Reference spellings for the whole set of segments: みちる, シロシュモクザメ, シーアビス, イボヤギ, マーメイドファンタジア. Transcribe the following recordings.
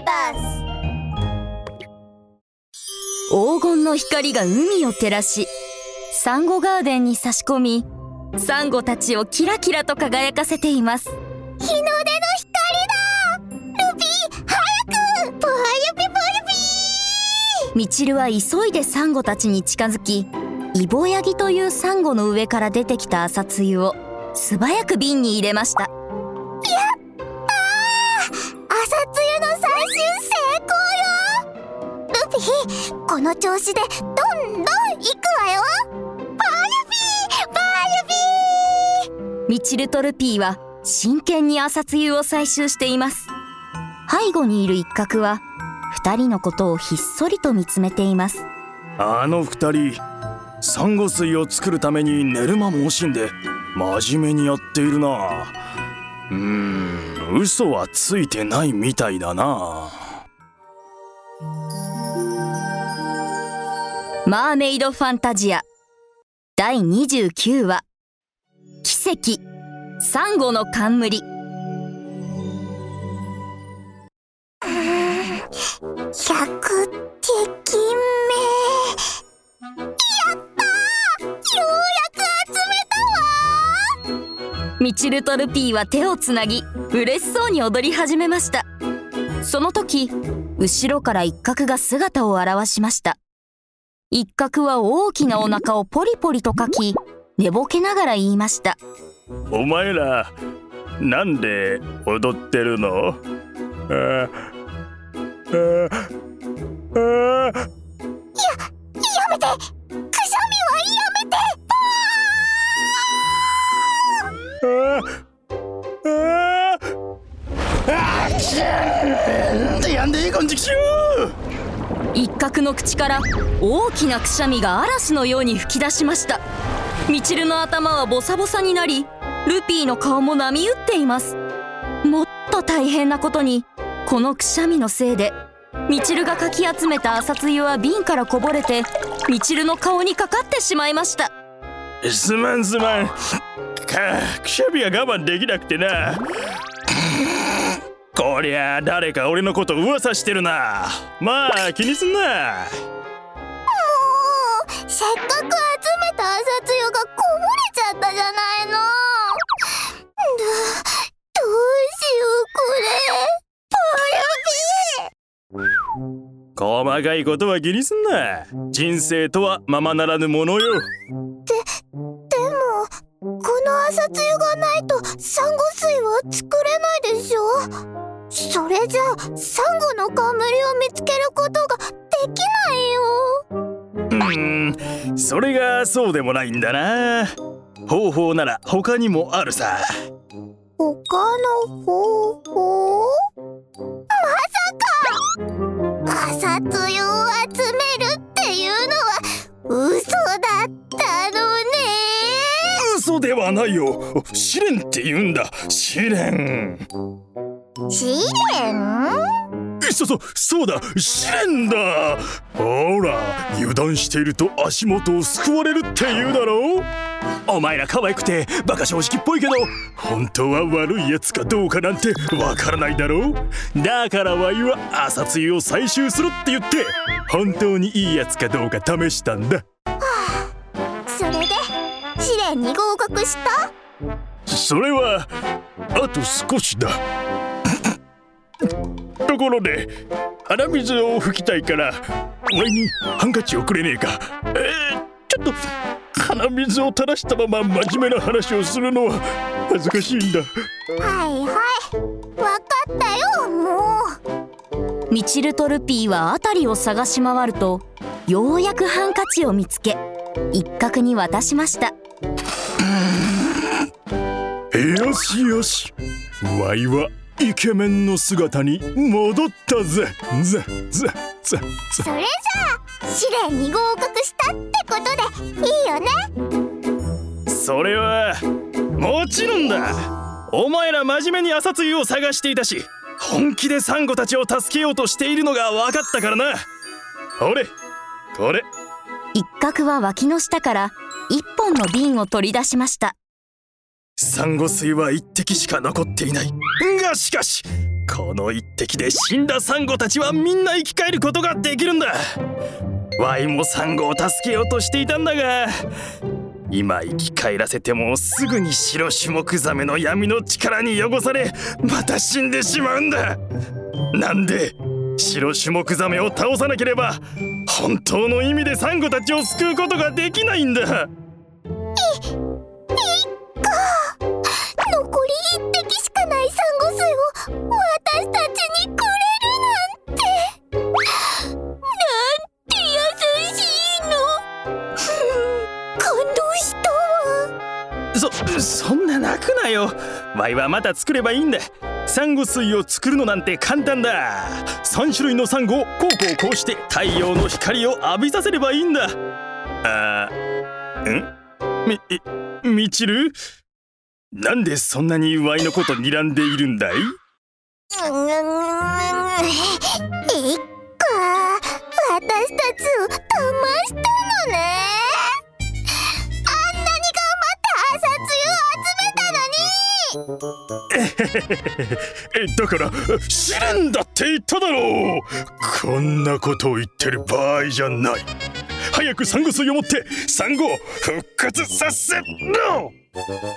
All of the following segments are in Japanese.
ーバス。黄金の光が海を照らし、サンゴガーデンに差し込み、サンゴたちをキラキラと輝かせています。日の出の光だ。ルビー、早く！ぽわゆびぽゆび。ミチルは急いでサンゴたちに近づき、イボヤギというサンゴの上から出てきた朝露を素早く瓶に入れました。この調子でどんどん行くわよ。バーユビー、バーユビー。ミチルとルピーは真剣に朝露を採集しています。背後にいる一角は二人のことをひっそりと見つめています。あの二人、サンゴ水を作るために寝る間も惜しんで真面目にやっているな。嘘はついてないみたいだな。マーメイドファンタジア第29話、奇跡、サンゴの冠。100滴目。やったー、ようやく集めたわ。ミチルとルピーは手をつなぎ、嬉しそうに踊り始めました。その時、後ろから一角が姿を現しました。一角は大きなお腹をポリポリとかき、寝ぼけながら言いました。お前ら、なんで踊ってるの？やめて、くしゃみはやめて。やんでいこんじきしゅう。一角の口から大きなくしゃみが嵐のように吹き出しました。ミチルの頭はボサボサになり、ルピーの顔も波打っています。もっと大変なことに、このくしゃみのせいでミチルがかき集めた朝露は瓶からこぼれて、ミチルの顔にかかってしまいました。すまん、くしゃみは我慢できなくてな。こりゃ誰か俺のこと噂してるな。まあ気にすんな。もう、せっかく集めた朝露がこぼれちゃったじゃないの。どうしよう、これ。細かいことは気にすんな。人生とはままならぬものよ。でもこの朝露がないとサンゴ水は作れないでしょ。それじゃあサンゴの冠を見つけることができないよ。それがそうでもないんだな。方法なら他にもあるさ。他の方法？まさか朝露を集めるっていうのは嘘だったのね。嘘ではないよ。試練って言うんだ。試練。そうだ、試練だ。ほら、油断していると足元をすくわれるって言うだろう。お前ら可愛くてバカ正直っぽいけど、本当は悪いやつかどうかなんてわからないだろう。だからワイは朝露を採集するって言って、本当にいいやつかどうか試したんだ。それで試練に合格した？それはあと少しだ。ところで、鼻水を拭きたいから俺にハンカチをくれねえか？ちょっと鼻水を垂らしたまま真面目な話をするのは恥ずかしいんだ。はい、わかったよ。もう。ミチルとルピーは辺りを探し回ると、ようやくハンカチを見つけ、一角に渡しました。よしよし、わいはイケメンの姿に戻ったぜ。それじゃあ試練に合格したってことでいいよね？それはもちろんだ。お前ら真面目に朝露を探していたし、本気でサンゴたちを助けようとしているのが分かったからな。ほれ、これ。一角は脇の下から一本の瓶を取り出しました。サンゴ水は一滴しか残っていないが、しかしこの一滴で死んだサンゴたちはみんな生き返ることができるんだ。ワイもサンゴを助けようとしていたんだが、今生き返らせてもすぐにシロシュモクザメの闇の力に汚され、また死んでしまうんだ。なんでシロシュモクザメを倒さなければ本当の意味でサンゴたちを救うことができないんだ。残り一滴しかないサンゴ水を私たちにくれるなんて、なんて優しいの。感動したわ。そんな泣くなよ。ワイはまた作ればいいんだ。サンゴ水を作るのなんて簡単だ。3種類のサンゴをこうして太陽の光を浴びさせればいいんだ。みちる、なんでそんなにワイのこと睨んでいるんだい？私たちを騙したのね。あんなに頑張って朝露を集めたのに。だから知らんだって言っただろう。こんなことを言ってる場合じゃない。早くサンゴ水を持ってサンゴを復活させろ。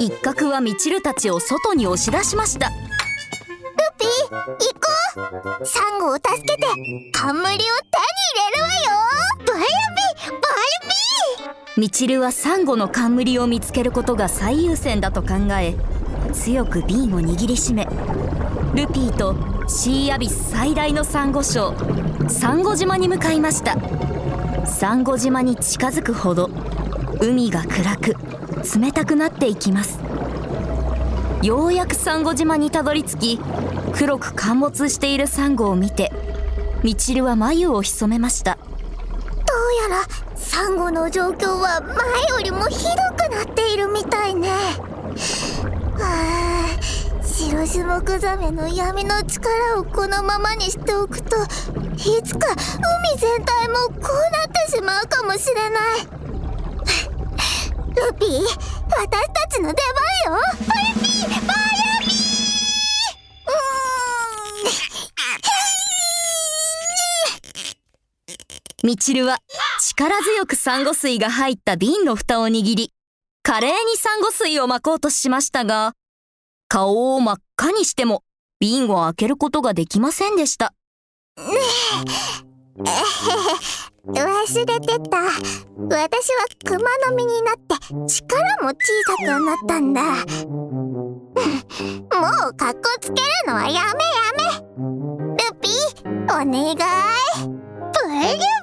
一角はみちるたちを外に押し出しました。ルピー、行こう。サンゴを助けて冠を手に入れるわよ。バルピー。みちるはサンゴの冠を見つけることが最優先だと考え、強く瓶を握りしめ、ルピーとシーアビス最大のサンゴ礁、サンゴ島に向かいました。サンゴ島に近づくほど海が暗く冷たくなっていきます。ようやくサンゴ島にたどり着き、黒く陥没しているサンゴを見てみちるは眉を潜めました。どうやらサンゴの状況は前よりもひどくなっているみたいね。シロシュモクザメの闇の力をこのままにしておくと、いつか海全体もこうなってしまうかもしれない。ルピー、私たちの出番よ。バルピー。みちるは力強くサンゴ水が入った瓶の蓋を握り、華麗にサンゴ水をまこうとしましたが、顔を真っ赤にしても瓶を開けることができませんでした。忘れてた。私はクマの実になって力も小さくなったんだ。もうカッコつけるのはやめ。ルピー、お願い。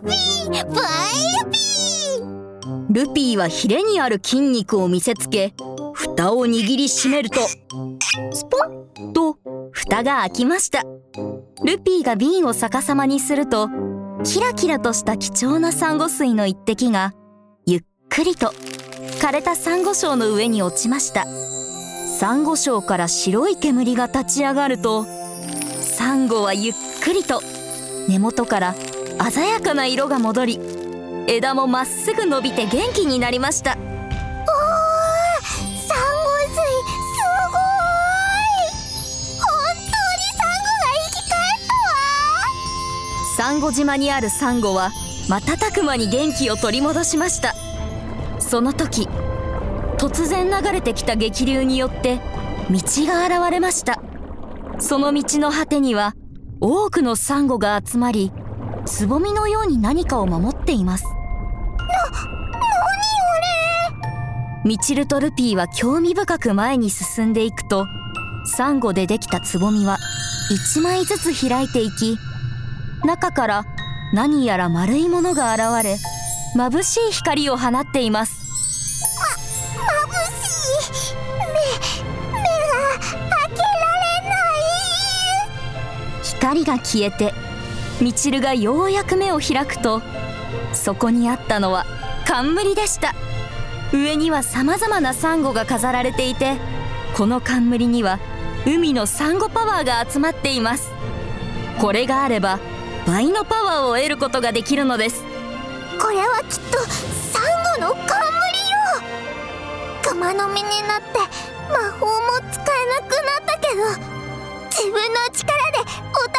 ブルピー。ルピーはヒレにある筋肉を見せつけ、蓋を握りしめるとスポンと蓋が開きました。ルピーが瓶を逆さまにすると、キラキラとした貴重なサンゴ水の一滴がゆっくりと枯れたサンゴ礁の上に落ちました。サンゴ礁から白い煙が立ち上がると、サンゴはゆっくりと根元から鮮やかな色が戻り、枝もまっすぐ伸びて元気になりました。おー、サンゴ水すごい。本当にサンゴが生き返ったわ。サンゴ島にあるサンゴは瞬く間に元気を取り戻しました。その時、突然流れてきた激流によって道が現れました。その道の果てには多くのサンゴが集まり、つぼみのように何かを守っています。何あれ。みちるとルピーは興味深く前に進んでいくと、サンゴでできたつぼみは1枚ずつ開いていき、中から何やら丸いものが現れ、眩しい光を放っています。眩しい。目が開けられない。光が消えてみちるがようやく目を開くと、そこにあったのは冠でした。上にはさまざまなサンゴが飾られていて、この冠には海のサンゴパワーが集まっています。これがあれば倍のパワーを得ることができるのです。これはきっとサンゴの冠よ。熊の実になって魔法も使えなくなったけど、自分の力でお宝を手に入れ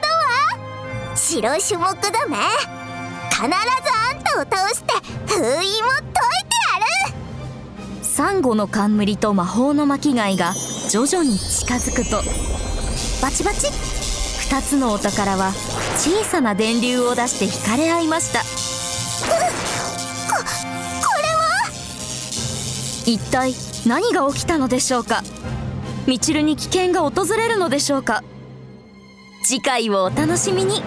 たわ。白シュモクザメ、必ずあんたを倒して封印を解いてやる。サンゴの冠と魔法の巻貝が徐々に近づくとバチバチ、2つのお宝は小さな電流を出して惹かれ合いました。これは一体何が起きたのでしょうか。みちるに危険が訪れるのでしょうか。次回をお楽しみに。